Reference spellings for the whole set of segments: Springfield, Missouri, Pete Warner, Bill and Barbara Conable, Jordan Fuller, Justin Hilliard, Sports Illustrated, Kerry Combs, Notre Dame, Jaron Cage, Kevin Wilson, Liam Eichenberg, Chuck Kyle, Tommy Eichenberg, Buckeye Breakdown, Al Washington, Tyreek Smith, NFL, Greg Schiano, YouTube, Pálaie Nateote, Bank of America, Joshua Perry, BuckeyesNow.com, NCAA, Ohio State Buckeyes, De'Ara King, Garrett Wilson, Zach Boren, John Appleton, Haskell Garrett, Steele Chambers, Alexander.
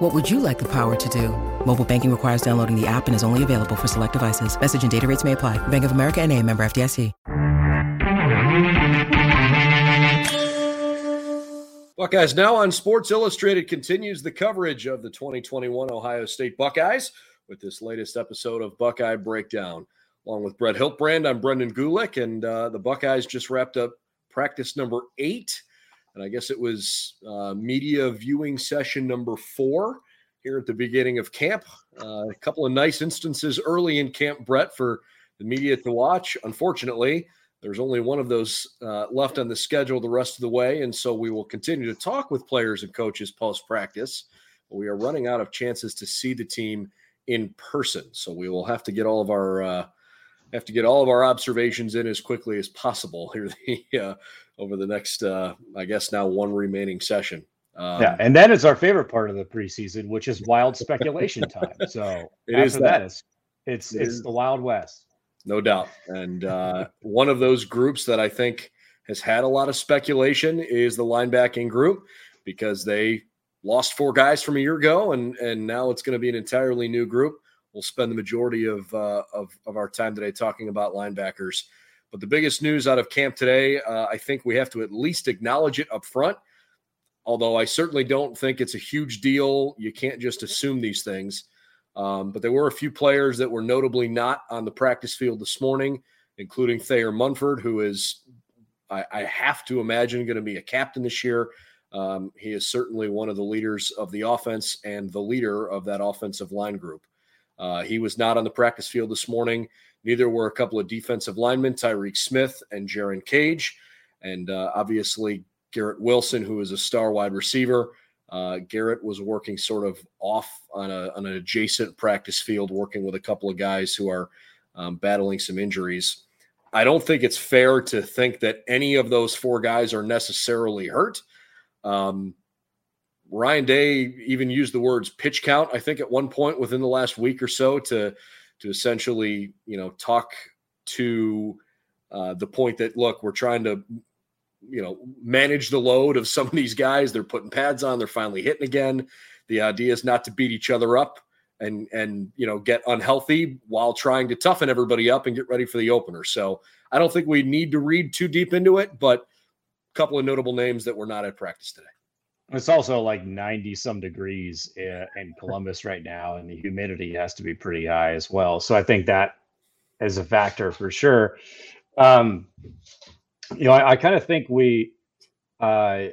What would you like the power to do? Mobile banking requires downloading the app and is only available for select devices. Message and data rates may apply. Bank of America N.A., member FDIC. Buckeyes Now on Sports Illustrated continues the coverage of the 2021 Ohio State Buckeyes with this latest episode of Buckeye Breakdown. Along with Brett Hiltbrand, I'm Brendan Gulick, and the Buckeyes just wrapped up practice number 8. And I guess it was media viewing session number 4 here at the beginning of camp. A couple of nice instances early in camp, Brett, for the media to watch. Unfortunately, there's only one of those left on the schedule the rest of the way. And so we will continue to talk with players and coaches post-practice. But we are running out of chances to see the team in person. So we will have to get all of our observations in as quickly as possible here over the next, I guess now one remaining session. And that is our favorite part of the preseason, which is wild speculation time. So it is that. It's the Wild West. No doubt. And one of those groups that I think has had a lot of speculation is the linebacking group, because they lost 4 guys from a year ago, and now it's going to be an entirely new group. We'll spend the majority of our time today talking about linebackers. But the biggest news out of camp today, I think we have to at least acknowledge it up front, although I certainly don't think it's a huge deal. You can't just assume these things. But there were a few players that were notably not on the practice field this morning, including Thayer Munford, who is, I have to imagine, going to be a captain this year. He is certainly one of the leaders of the offense and the leader of that offensive line group. He was not on the practice field this morning. Neither were a couple of defensive linemen, Tyreek Smith and Jaron Cage, and obviously Garrett Wilson, who is a star wide receiver. Garrett was working sort of off on an adjacent practice field, working with a couple of guys who are battling some injuries. I don't think it's fair to think that any of those 4 guys are necessarily hurt. Ryan Day even used the words pitch count, I think, at one point within the last week or so to essentially, talk to the point that, look, we're trying to manage the load of some of these guys. They're putting pads on. They're finally hitting again. The idea is not to beat each other up and get unhealthy while trying to toughen everybody up and get ready for the opener. So I don't think we need to read too deep into it, but a couple of notable names that were not at practice today. It's also like 90 some degrees in Columbus right now, and the humidity has to be pretty high as well. So I think that is a factor for sure. I kind of think I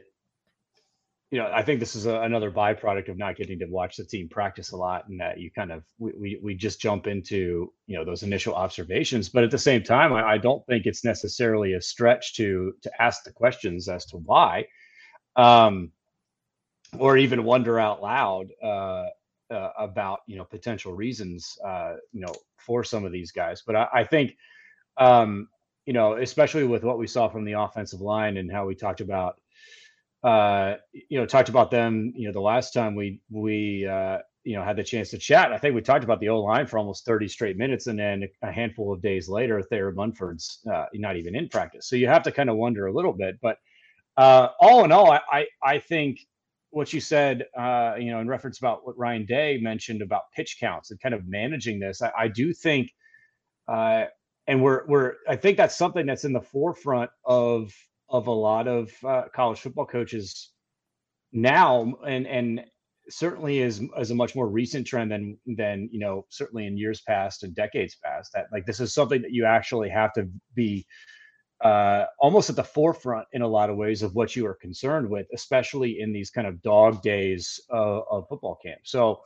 think this is another byproduct of not getting to watch the team practice a lot, and that you kind of, we just jump into, those initial observations. But at the same time, I don't think it's necessarily a stretch to ask the questions as to why, or even wonder out loud, about, potential reasons, for some of these guys. But I think, especially with what we saw from the offensive line and how we talked about them, the last time we had the chance to chat, I think we talked about the O-line for almost 30 straight minutes. And then a handful of days later, Thayer Munford's not even in practice. So you have to kind of wonder a little bit, but all in all, I think what you said, in reference about what Ryan Day mentioned about pitch counts and kind of managing this, I do think, and I think that's something that's in the forefront of a lot of college football coaches now, and certainly is a much more recent trend than certainly in years past and decades past. That like this is something that you actually have to be almost at the forefront in a lot of ways of what you are concerned with, especially in these kind of dog days of football camp. So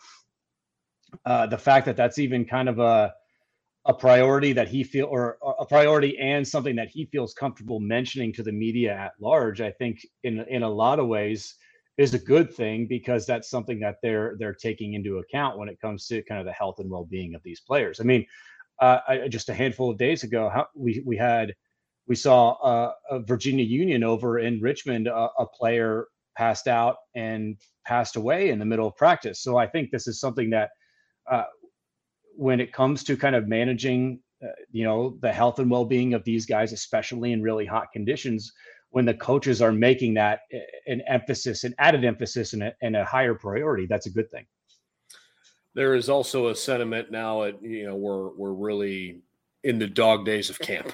the fact that that's even kind of a priority that he feel, or a priority and something that he feels comfortable mentioning to the media at large, I think in a lot of ways is a good thing, because that's something that they're taking into account when it comes to kind of the health and well-being of these players. I mean, just a handful of days ago, we had We saw Virginia Union over in Richmond, a player passed out and passed away in the middle of practice. So I think this is something that when it comes to kind of managing, the health and well-being of these guys, especially in really hot conditions, when the coaches are making that an emphasis, an added emphasis and a higher priority, that's a good thing. There is also a sentiment now at, we're really in the dog days of camp.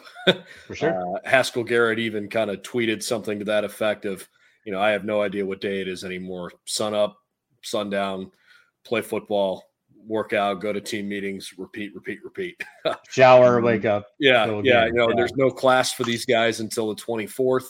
For sure. Haskell Garrett even kind of tweeted something to that effect of, I have no idea what day it is anymore. Sun up, sundown, play football, work out, go to team meetings, repeat. Shower, wake up. Yeah. There's no class for these guys until the 24th.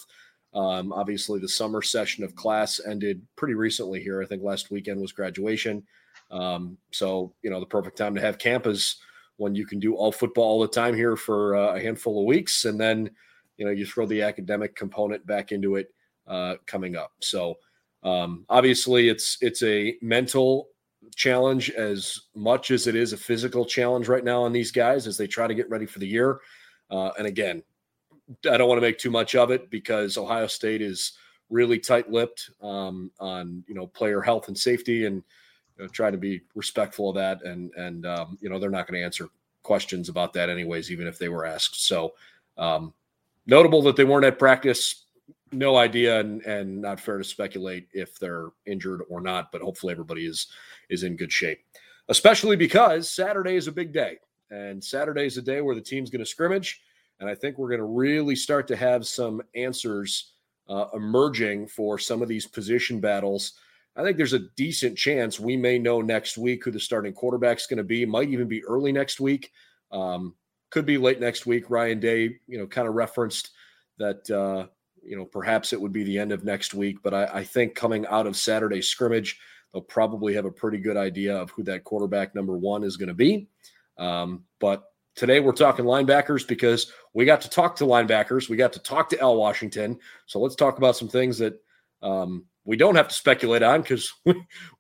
Obviously, the summer session of class ended pretty recently here. I think last weekend was graduation. So the perfect time to have camp is when you can do all football all the time here for a handful of weeks. And then, you throw the academic component back into it coming up. So obviously it's a mental challenge as much as it is a physical challenge right now on these guys as they try to get ready for the year. And again, I don't want to make too much of it because Ohio State is really tight-lipped on, player health and safety and, trying to be respectful of that. And they're not going to answer questions about that anyways, even if they were asked. So notable that they weren't at practice, no idea. And not fair to speculate if they're injured or not, but hopefully everybody is in good shape, especially because Saturday is a big day and Saturday is a day where the team's going to scrimmage. And I think we're going to really start to have some answers emerging for some of these position battles. I think there's a decent chance we may know next week who the starting quarterback is going to be. Might even be early next week. Could be late next week. Ryan Day, kind of referenced that, perhaps it would be the end of next week. But I think coming out of Saturday's scrimmage, they'll probably have a pretty good idea of who that quarterback number one is going to be. But today we're talking linebackers because we got to talk to linebackers. We got to talk to Al Washington. So let's talk about some things that we don't have to speculate on because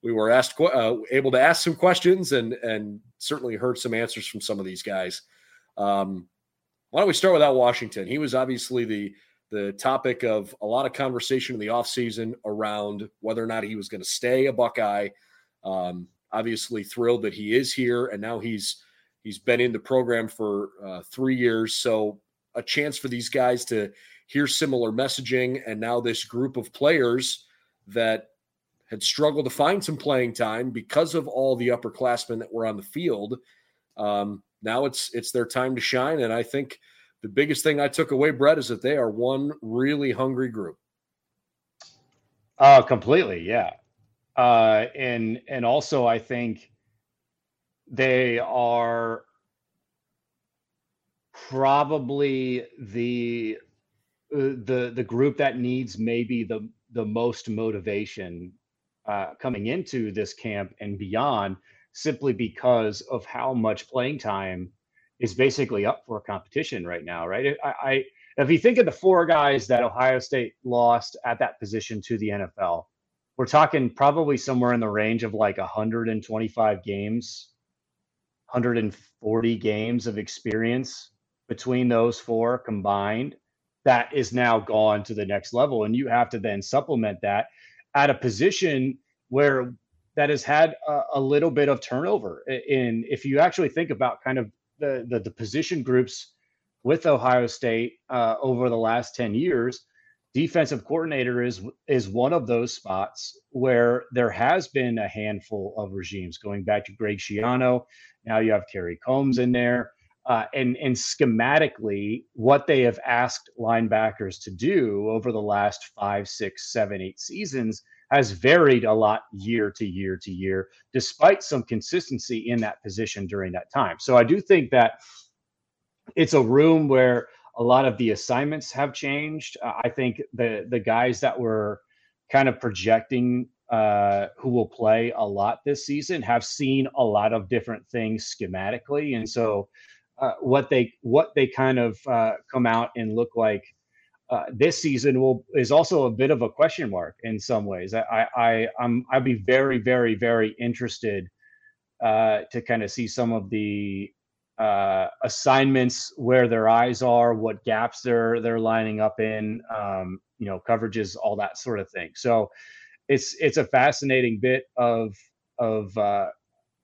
we were asked, able to ask some questions and certainly heard some answers from some of these guys. Why don't we start with Al Washington? He was obviously the topic of a lot of conversation in the offseason around whether or not he was going to stay a Buckeye. Obviously thrilled that he is here, and now he's been in the program for 3 years, so a chance for these guys to hear similar messaging, and now this group of players that had struggled to find some playing time because of all the upperclassmen that were on the field. Now it's their time to shine. And I think the biggest thing I took away, Brett, is that they are one really hungry group. Completely. Yeah. And also I think they are probably the group that needs maybe the most motivation coming into this camp and beyond, simply because of how much playing time is basically up for competition right now, right? If you think of the four guys that Ohio State lost at that position to the NFL, we're talking probably somewhere in the range of like 125 games, 140 games of experience between those four combined. That is now gone to the next level. And you have to then supplement that at a position where that has had a little bit of turnover. And if you actually think about kind of the position groups with Ohio State over the last 10 years, defensive coordinator is one of those spots where there has been a handful of regimes going back to Greg Schiano. Now you have Kerry Combs in there. And schematically, what they have asked linebackers to do over the last 5, 6, 7, 8 seasons has varied a lot year to year to year, despite some consistency in that position during that time. So I do think that it's a room where a lot of the assignments have changed. I think the guys that were kind of projecting who will play a lot this season have seen a lot of different things schematically. And so what they kind of come out and look like this season is also a bit of a question mark in some ways. I'd be very, very, very interested to kind of see some of the assignments, where their eyes are, what gaps they're lining up in, coverages, all that sort of thing. So it's a fascinating bit of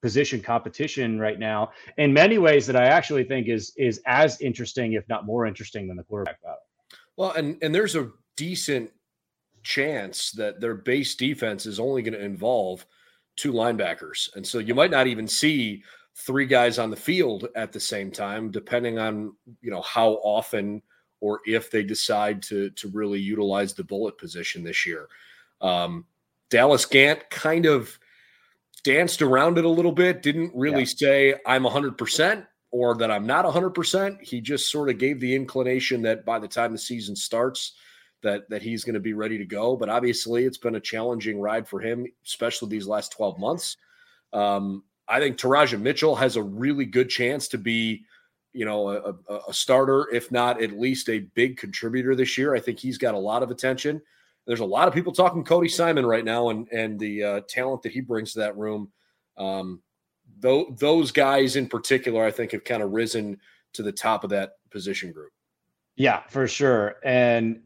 position competition right now in many ways that I actually think is as interesting, if not more interesting, than the quarterback battle. Well, and there's a decent chance that their base defense is only going to involve two linebackers. And so you might not even see three guys on the field at the same time, depending on, how often or if they decide to really utilize the bullet position this year. Dallas Gant kind of danced around it a little bit, didn't really say I'm 100% or that I'm not 100%. He just sort of gave the inclination that by the time the season starts that he's going to be ready to go. But obviously it's been a challenging ride for him, especially these last 12 months. I think Taraja Mitchell has a really good chance to be, a starter, if not at least a big contributor this year. I think he's got a lot of attention. There's a lot of people talking Cody Simon right now and the talent that he brings to that room. Those guys in particular, I think, have kind of risen to the top of that position group. Yeah, for sure. And,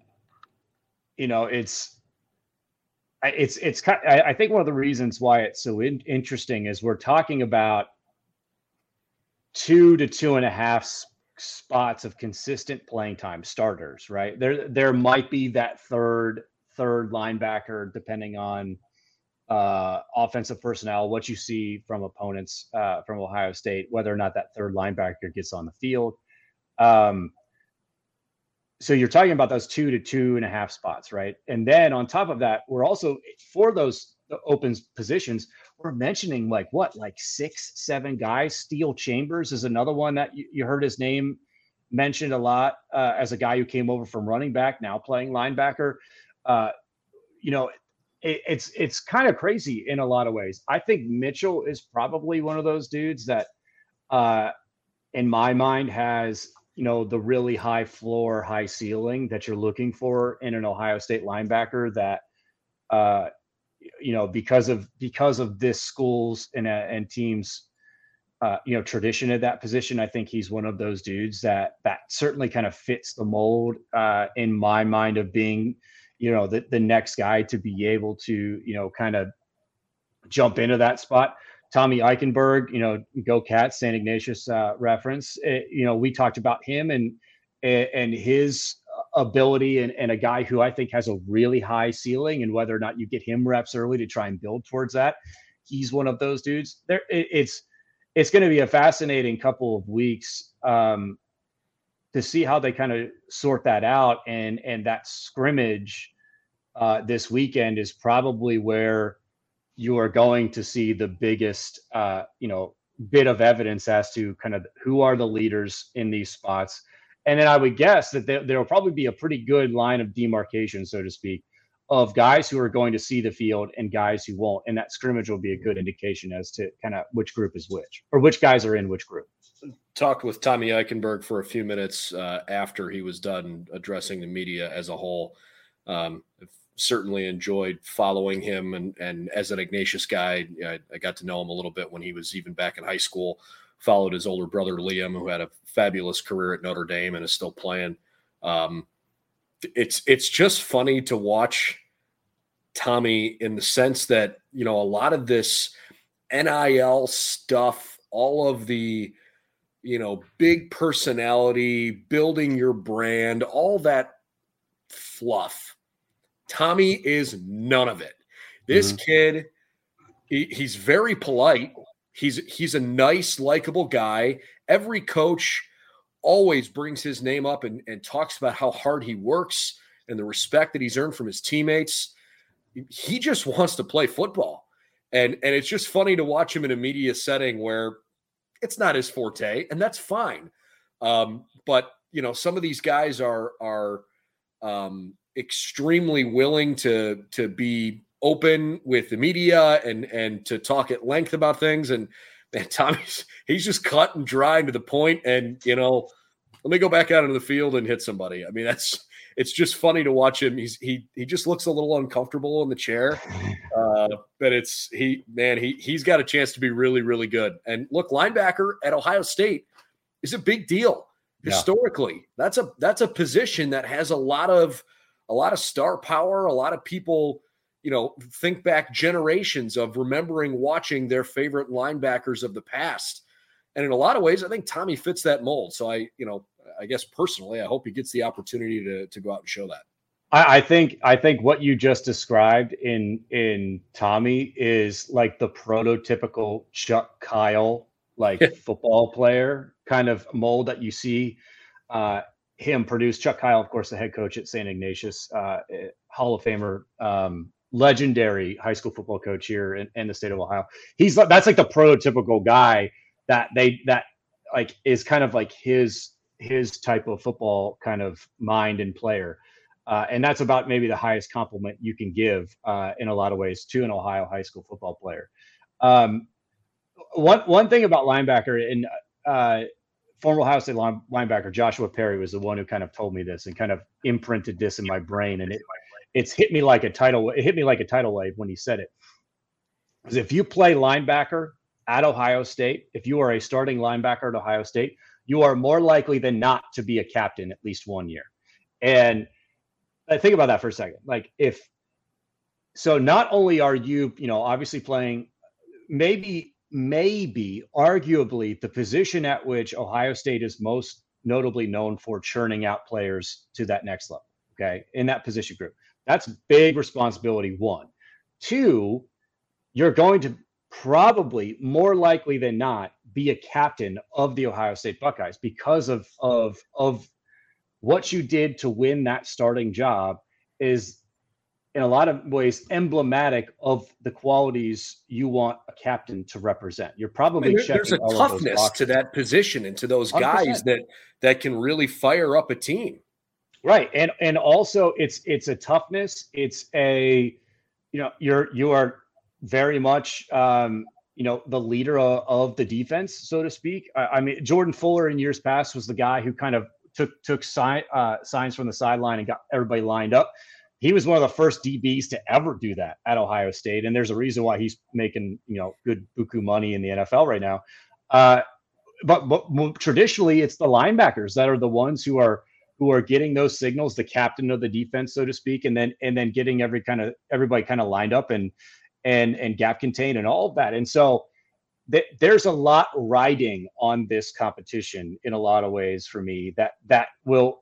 it's kind of, I think one of the reasons why it's so interesting is we're talking about 2 to 2.5 spots of consistent playing time starters, right? There might be that third linebacker, depending on offensive personnel, what you see from opponents from Ohio State, whether or not that third linebacker gets on the field. So you're talking about those 2 to 2.5 spots, right? And then on top of that, we're also, for those open positions, we're mentioning like 6-7 guys. Steele Chambers is another one that you heard his name mentioned a lot as a guy who came over from running back, now playing linebacker. It's kind of crazy in a lot of ways. I think Mitchell is probably one of those dudes that in my mind has the really high floor, high ceiling that you're looking for in an Ohio State linebacker that, because of this school's and team's, tradition at that position. I think he's one of those dudes that certainly kind of fits the mold in my mind of being, the next guy to be able to, kind of jump into that spot. Tommy Eichenberg, go Cats, St. Ignatius reference. We talked about him and his ability and a guy who I think has a really high ceiling, and whether or not you get him reps early to try and build towards that, he's one of those dudes. It's going to be a fascinating couple of weeks to see how they kind of sort that out, and that scrimmage this weekend is probably where you are going to see the biggest, bit of evidence as to kind of who are the leaders in these spots. And then I would guess that there will probably be a pretty good line of demarcation, so to speak, of guys who are going to see the field and guys who won't. And that scrimmage will be a good indication as to kind of which group is which, or which guys are in which group. Talked with Tommy Eichenberg for a few minutes after he was done addressing the media as a whole. Certainly enjoyed following him. And as an Ignatius guy, I got to know him a little bit when he was even back in high school, followed his older brother, Liam, who had a fabulous career at Notre Dame and is still playing. It's just funny to watch Tommy in the sense that, a lot of this NIL stuff, all of the, big personality, building your brand, all that fluff, Tommy is none of it. This kid, he's very polite. He's a nice, likable guy. Every coach always brings his name up and talks about how hard he works and the respect that he's earned from his teammates. He just wants to play football. And it's just funny to watch him in a media setting where it's not his forte, and that's fine. But, some of these guys are extremely willing to be open with the media and to talk at length about things. And Tommy's, he's just cut and dry to the point. And, let me go back out into the field and hit somebody. I mean, it's just funny to watch him. He just looks a little uncomfortable in the chair, but he's got a chance to be really, really good. And look, linebacker at Ohio State is a big deal historically. Yeah. That's a position that has a lot of star power. A lot of people, you know, think back generations of remembering watching their favorite linebackers of the past. And in a lot of ways, I think Tommy fits that mold. So I guess personally, I hope he gets the opportunity to go out and show that. I think what you just described in Tommy is like the prototypical Chuck Kyle, like football player kind of mold that you see him produce. Chuck Kyle, of course, the head coach at St. Ignatius, Hall of Famer, legendary high school football coach here in the state of Ohio. That's like the prototypical guy that is kind of like his type of football kind of mind and player. And that's about maybe the highest compliment you can give in a lot of ways to an Ohio high school football player. One thing about linebacker, and former Ohio State linebacker Joshua Perry was the one who kind of told me this and kind of imprinted this in my brain. And it's hit me like a tidal. It hit me like a tidal wave when he said it. Because if you play linebacker at Ohio State, if you are a starting linebacker at Ohio State, you are more likely than not to be a captain at least one year. And think about that for a second. Like not only are you obviously playing maybe arguably the position at which Ohio State is most notably known for churning out players to that next level, okay, in that position group. That's big responsibility, one. Two, you're going to probably more likely than not be a captain of the Ohio State Buckeyes because of what you did to win that starting job is in a lot of ways emblematic of the qualities you want a captain to represent. You're probably there's a toughness to that position and to those 100%. Guys that can really fire up a team. Right. And also it's a toughness. It's you are very much, the leader of the defense, so to speak. I mean, Jordan Fuller in years past was the guy who kind of took signs from the sideline and got everybody lined up. He was one of the first DBs to ever do that at Ohio State. And there's a reason why he's making, good buku money in the NFL right now. But traditionally it's the linebackers that are the ones who are getting those signals, the captain of the defense, so to speak, and then getting everybody kind of lined up and gap contained and all of that. And so there's a lot riding on this competition in a lot of ways for me that will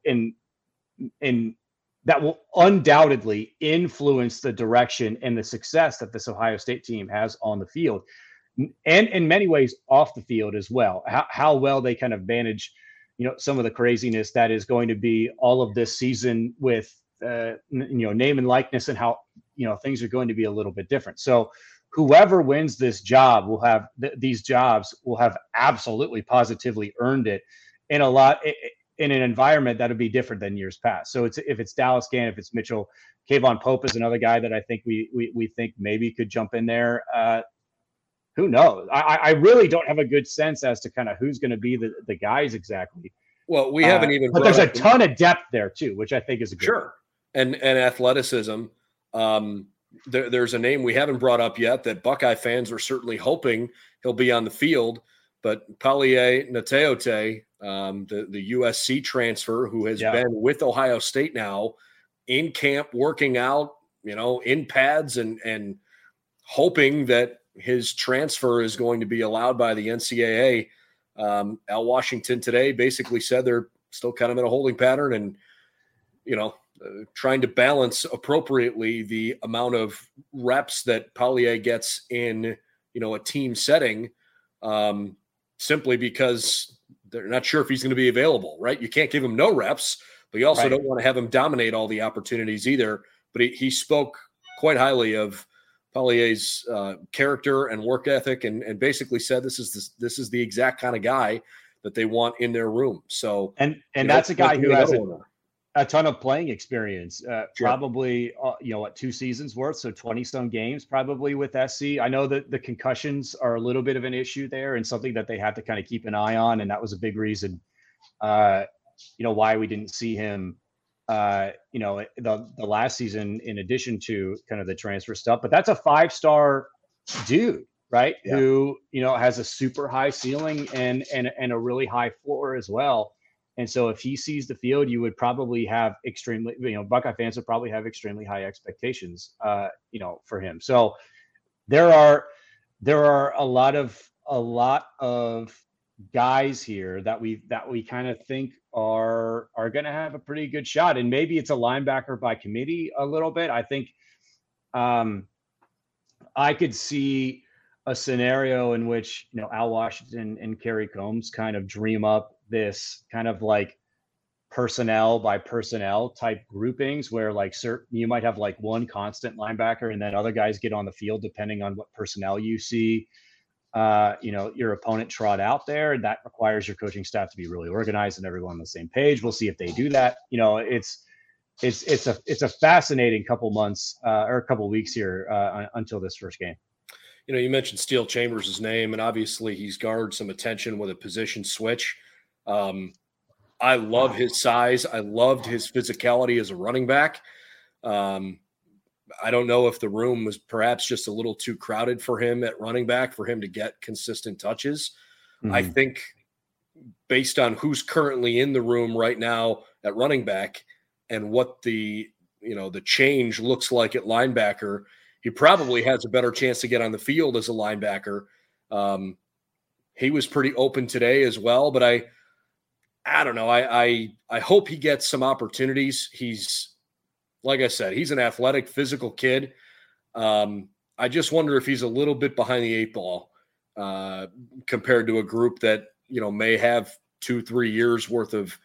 undoubtedly influence the direction and the success that this Ohio State team has on the field, and in many ways off the field as well. How well they kind of manage, some of the craziness that is going to be all of this season with name and likeness, and how things are going to be a little bit different. So whoever wins this job will have these jobs will have absolutely positively earned it in an environment that'll be different than years past. So if it's Dallas Gant, if it's Mitchell, Kayvon Pope is another guy that I think we think maybe could jump in there. Who knows? I really don't have a good sense as to kind of who's going to be the guys exactly. Well, we haven't even. But there's a ton of depth there too, which I think is a good. Sure, and athleticism. There's a name we haven't brought up yet that Buckeye fans are certainly hoping he'll be on the field, but Pálaie Nateote, the USC transfer who has been with Ohio State now in camp, working out, in pads and hoping that his transfer is going to be allowed by the NCAA. Al Washington today basically said they're still kind of in a holding pattern and, trying to balance appropriately the amount of reps that Pálaie gets in, a team setting, simply because they're not sure if he's going to be available, right? You can't give him no reps, but you also don't want to have him dominate all the opportunities either. But he spoke quite highly of Palie's character and work ethic and basically said, this is the exact kind of guy that they want in their room. So, and that's a guy who has a ton of playing experience, probably, what, 2 seasons worth. So 20 some games probably with SC. I know that the concussions are a little bit of an issue there and something that they have to kind of keep an eye on. And that was a big reason, why we didn't see him, the last season in addition to kind of the transfer stuff, but that's a 5-star dude. right? Yeah. Who, you know, has a super high ceiling and a really high floor as well. And so if he sees the field, you would probably have extremely, you know, Buckeye fans would probably have extremely high expectations, you know, for him. So there are a lot of guys here that we kind of think are going to have a pretty good shot. And maybe it's a linebacker by committee a little bit. I think I could see a scenario in which, you know, Al Washington and Kerry Combs kind of dream up this kind of like personnel by personnel type groupings where like you might have like one constant linebacker and then other guys get on the field depending on what personnel you see, you know, your opponent trot out there. And that requires your coaching staff to be really organized and everyone on the same page. We'll see if they do that. You know, it's a fascinating couple months or a couple weeks here until this first game. You know, you mentioned Steele Chambers' name, and obviously he's garnered some attention with a position switch. I love his size. I loved his physicality as a running back. I don't know if the room was perhaps just a little too crowded for him at running back for him to get consistent touches. Mm-hmm. I think based on who's currently in the room right now at running back and what the, you know, the change looks like at linebacker, he probably has a better chance to get on the field as a linebacker. He was pretty open today as well, but I don't know. I hope he gets some opportunities. He's, like I said, he's an athletic, physical kid. I just wonder if he's a little bit behind the eight ball compared to a group that, you know, may have 2-3 years worth of,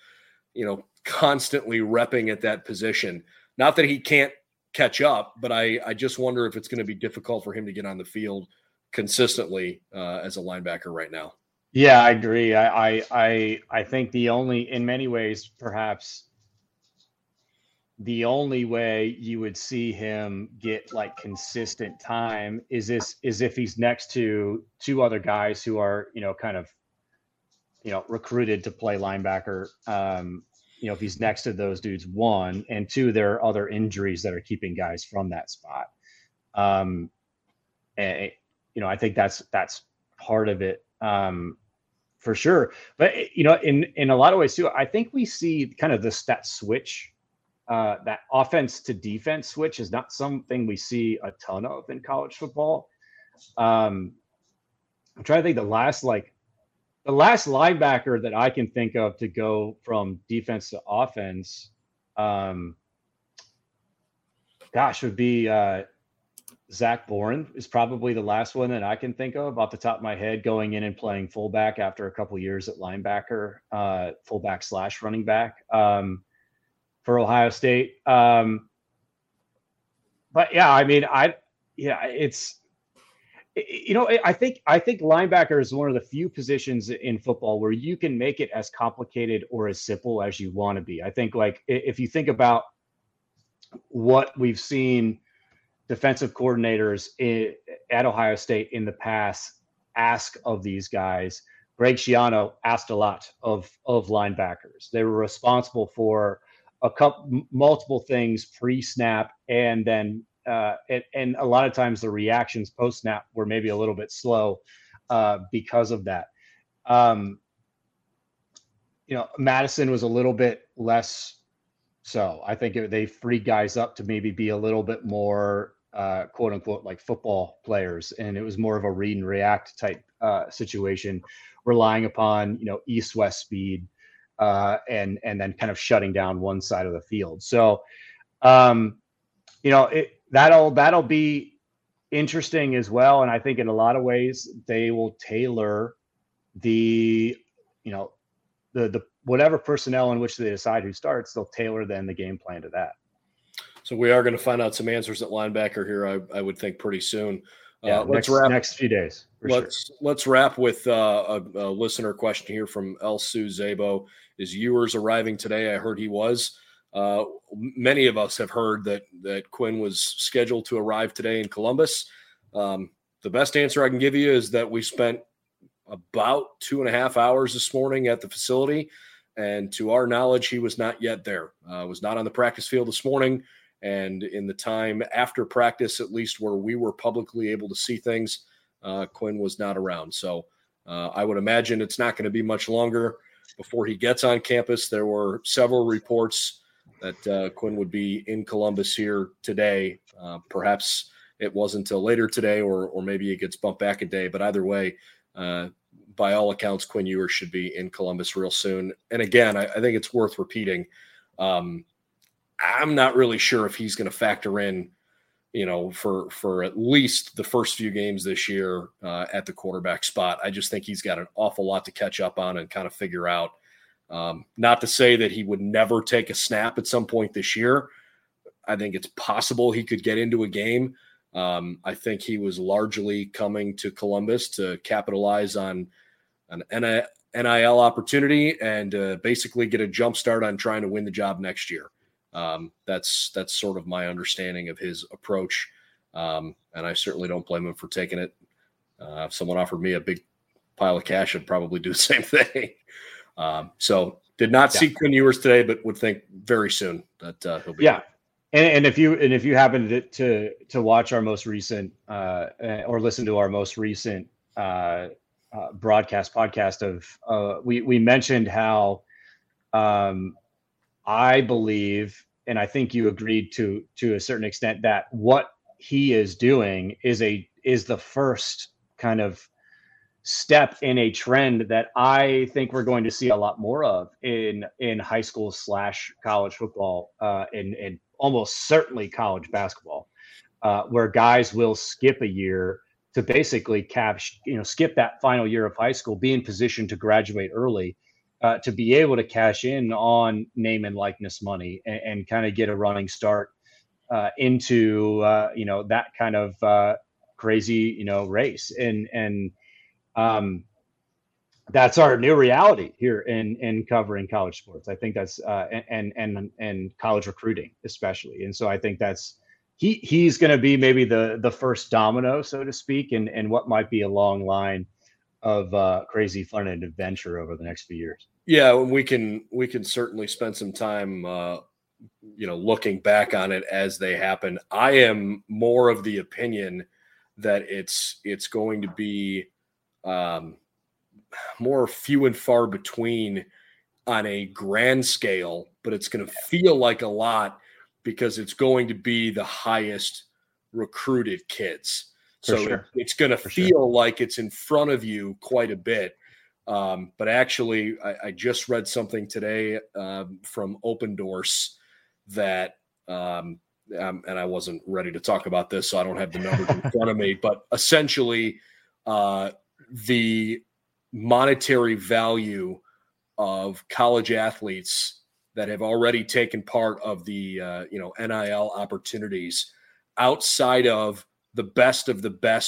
you know, constantly repping at that position. Not that he can't catch up, but I just wonder if it's going to be difficult for him to get on the field consistently as a linebacker right now. Yeah, I agree. I think in many ways, perhaps the only way you would see him get like consistent time is if he's next to two other guys who are, you know, kind of, you know, recruited to play linebacker. You know, if he's next to those dudes, one, and two, there are other injuries that are keeping guys from that spot. And, you know, I think that's part of it for sure. But, you know, in a lot of ways too, I think we see kind of this, that switch, that offense to defense switch is not something we see a ton of in college football. I'm trying to think the last linebacker that I can think of to go from defense to offense, would be Zach Boren is probably the last one that I can think of off the top of my head, going in and playing fullback after a couple years at linebacker, fullback / running back for Ohio State. But yeah, I mean, it's, you know, I think linebacker is one of the few positions in football where you can make it as complicated or as simple as you want to be. I think, like, if you think about what we've seen defensive coordinators at Ohio State in the past ask of these guys, Greg Schiano asked a lot of linebackers. They were responsible for a couple, multiple things pre-snap, and then and a lot of times the reactions post snap were maybe a little bit slow because of that. You know, Madison was a little bit less so. I think they freed guys up to maybe be a little bit more quote unquote like football players, and it was more of a read and react type situation, relying upon, you know, east-west speed and then kind of shutting down one side of the field. So you know, that'll be interesting as well. And I think in a lot of ways they will tailor the, you know, the whatever personnel in which they decide who starts, they'll tailor then the game plan to that. So we are going to find out some answers at linebacker here, I would think, pretty soon. Yeah, next few days. Let's wrap with a listener question here from El Sue Zabo. Is Ewers arriving today? I heard he was. Many of us have heard that Quinn was scheduled to arrive today in Columbus. The best answer I can give you is that we spent about 2.5 hours this morning at the facility, and to our knowledge, he was not yet there. Was not on the practice field this morning, and in the time after practice, at least where we were publicly able to see things, Quinn was not around. So I would imagine it's not going to be much longer before he gets on campus. There were several reports that Quinn would be in Columbus here today. Perhaps it wasn't until later today, or maybe it gets bumped back a day. But either way, by all accounts, Quinn Ewers should be in Columbus real soon. And again, I think it's worth repeating. I'm not really sure if he's going to factor in, you know, for at least the first few games this year at the quarterback spot. I just think he's got an awful lot to catch up on and kind of figure out. Not to say that he would never take a snap at some point this year. I think it's possible he could get into a game. I think he was largely coming to Columbus to capitalize on an NIL opportunity and basically get a jump start on trying to win the job next year. That's sort of my understanding of his approach. And I certainly don't blame him for taking it. If someone offered me a big pile of cash, I'd probably do the same thing. So did not see Quinn Ewers today, but would think very soon that he'll be. Yeah. And if you happen to watch our most recent or listen to our most recent podcast of we mentioned how I believe, and I think you agreed to a certain extent, that what he is doing is the first kind of step in a trend that I think we're going to see a lot more of in high school / college football, and almost certainly college basketball, where guys will skip a year to basically skip that final year of high school, be in position to graduate early, to be able to cash in on name and likeness money and kind of get a running start into that kind of crazy race, and that's our new reality here in covering college sports. I think that's and college recruiting especially, and so I think that's he's going to be maybe the first domino, so to speak, and what might be a long line of crazy fun and adventure over the next few years. Yeah, we can certainly spend some time, looking back on it as they happen. I am more of the opinion that it's going to be more few and far between on a grand scale, but it's going to feel like a lot because it's going to be the highest recruited kids. So it's going to feel like it's in front of you quite a bit. But actually, I just read something today from Open Doors that, and I wasn't ready to talk about this, so I don't have the numbers in front of me, but essentially the monetary value of college athletes that have already taken part of the, NIL opportunities outside of the best,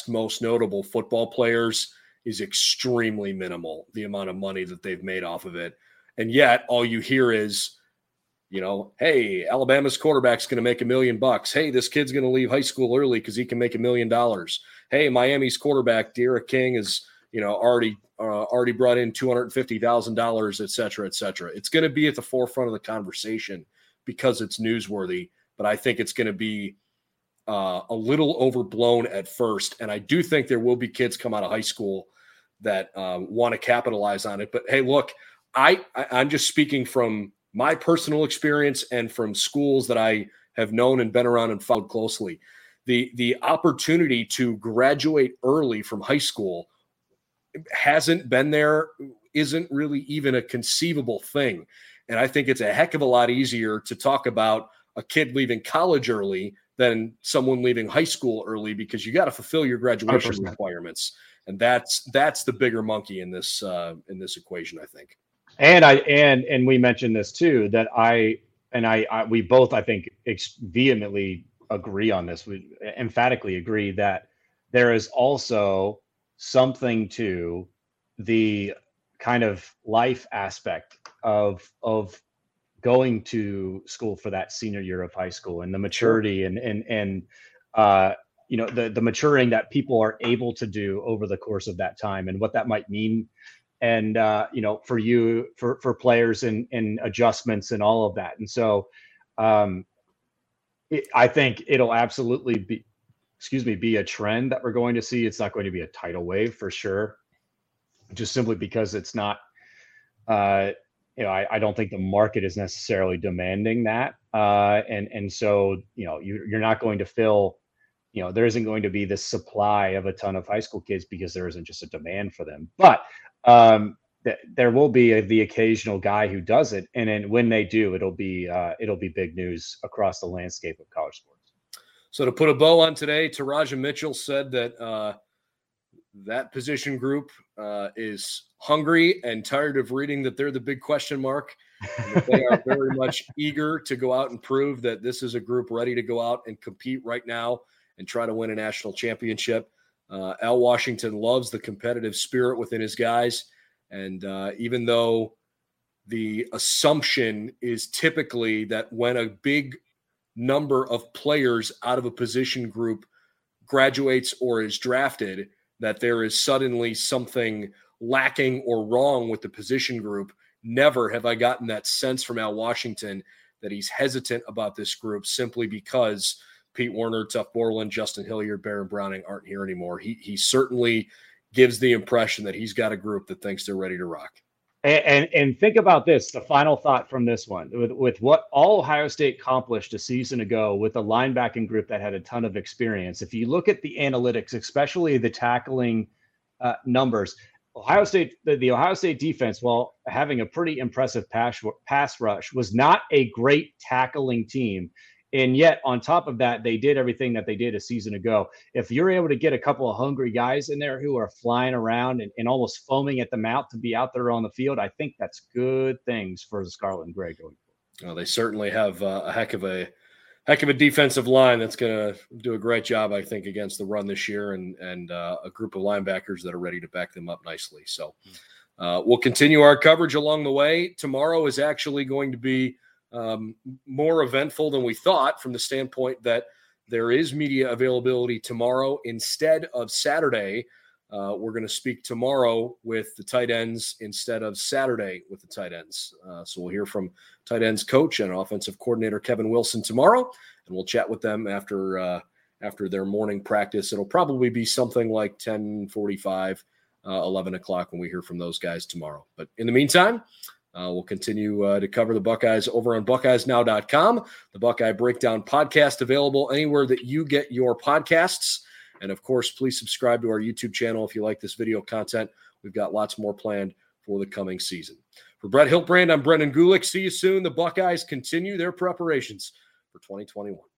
most notable football players is extremely minimal, the amount of money that they've made off of it. And yet all you hear is, hey, Alabama's quarterback's going to make $1 million. Hey, this kid's going to leave high school early because he can make $1 million. Hey, Miami's quarterback, De'Ara King, is already brought in $250,000, et cetera, et cetera. It's going to be at the forefront of the conversation because it's newsworthy, but I think it's going to be a little overblown at first. And I do think there will be kids come out of high school that want to capitalize on it. But hey, look, I'm just speaking from my personal experience and from schools that I have known and been around and followed closely. The opportunity to graduate early from high school hasn't been there, isn't really even a conceivable thing. And I think it's a heck of a lot easier to talk about a kid leaving college early than someone leaving high school early, because you got to fulfill your graduation 100%. Requirements. And that's the bigger monkey in this equation, I think. And I we mentioned this too, that we both, I think, vehemently agree on this. We emphatically agree that there is also something to the kind of life aspect of going to school for that senior year of high school, and the maturity and the maturing that people are able to do over the course of that time, and what that might mean, and for you, for players, and adjustments and all of that. And so I think it'll absolutely be be a trend that we're going to see. It's not going to be a tidal wave for sure, just simply because it's not, I don't think the market is necessarily demanding that. And so, you're not going to fill, there isn't going to be this supply of a ton of high school kids because there isn't just a demand for them. But there will be the occasional guy who does it. And then when they do, it'll be big news across the landscape of college sports. So to put a bow on today, Taraja Mitchell said that that position group is hungry and tired of reading that they're the big question mark. They are very much eager to go out and prove that this is a group ready to go out and compete right now and try to win a national championship. Al Washington loves the competitive spirit within his guys. And even though the assumption is typically that when a big number of players out of a position group graduates or is drafted, that there is suddenly something lacking or wrong with the position group. Never have I gotten that sense from Al Washington that he's hesitant about this group simply because Pete Warner, Tuff Borland, Justin Hilliard, Baron Browning aren't here anymore. He certainly gives the impression that he's got a group that thinks they're ready to rock. And think about this, the final thought from this one, with what all Ohio State accomplished a season ago with a linebacking group that had a ton of experience. If you look at the analytics, especially the tackling numbers, Ohio State, the Ohio State defense, while having a pretty impressive pass rush, was not a great tackling team. And yet, on top of that, they did everything that they did a season ago. If you're able to get a couple of hungry guys in there who are flying around and almost foaming at the mouth to be out there on the field, I think that's good things for the Scarlet and Gray going forward. Well, they certainly have a heck of a defensive line that's going to do a great job, I think, against the run this year, and a group of linebackers that are ready to back them up nicely. So we'll continue our coverage along the way. Tomorrow is actually going to be more eventful than we thought, from the standpoint that there is media availability tomorrow instead of Saturday. We're going to speak tomorrow with the tight ends instead of Saturday with the tight ends. So we'll hear from tight ends coach and offensive coordinator Kevin Wilson tomorrow, and we'll chat with them after their morning practice. It'll probably be something like 10:45, 11 o'clock when we hear from those guys tomorrow. But in the meantime, we'll continue to cover the Buckeyes over on BuckeyesNow.com. The Buckeye Breakdown podcast available anywhere that you get your podcasts. And, of course, please subscribe to our YouTube channel if you like this video content. We've got lots more planned for the coming season. For Brett Hiltbrand, I'm Brendan Gulick. See you soon. The Buckeyes continue their preparations for 2021.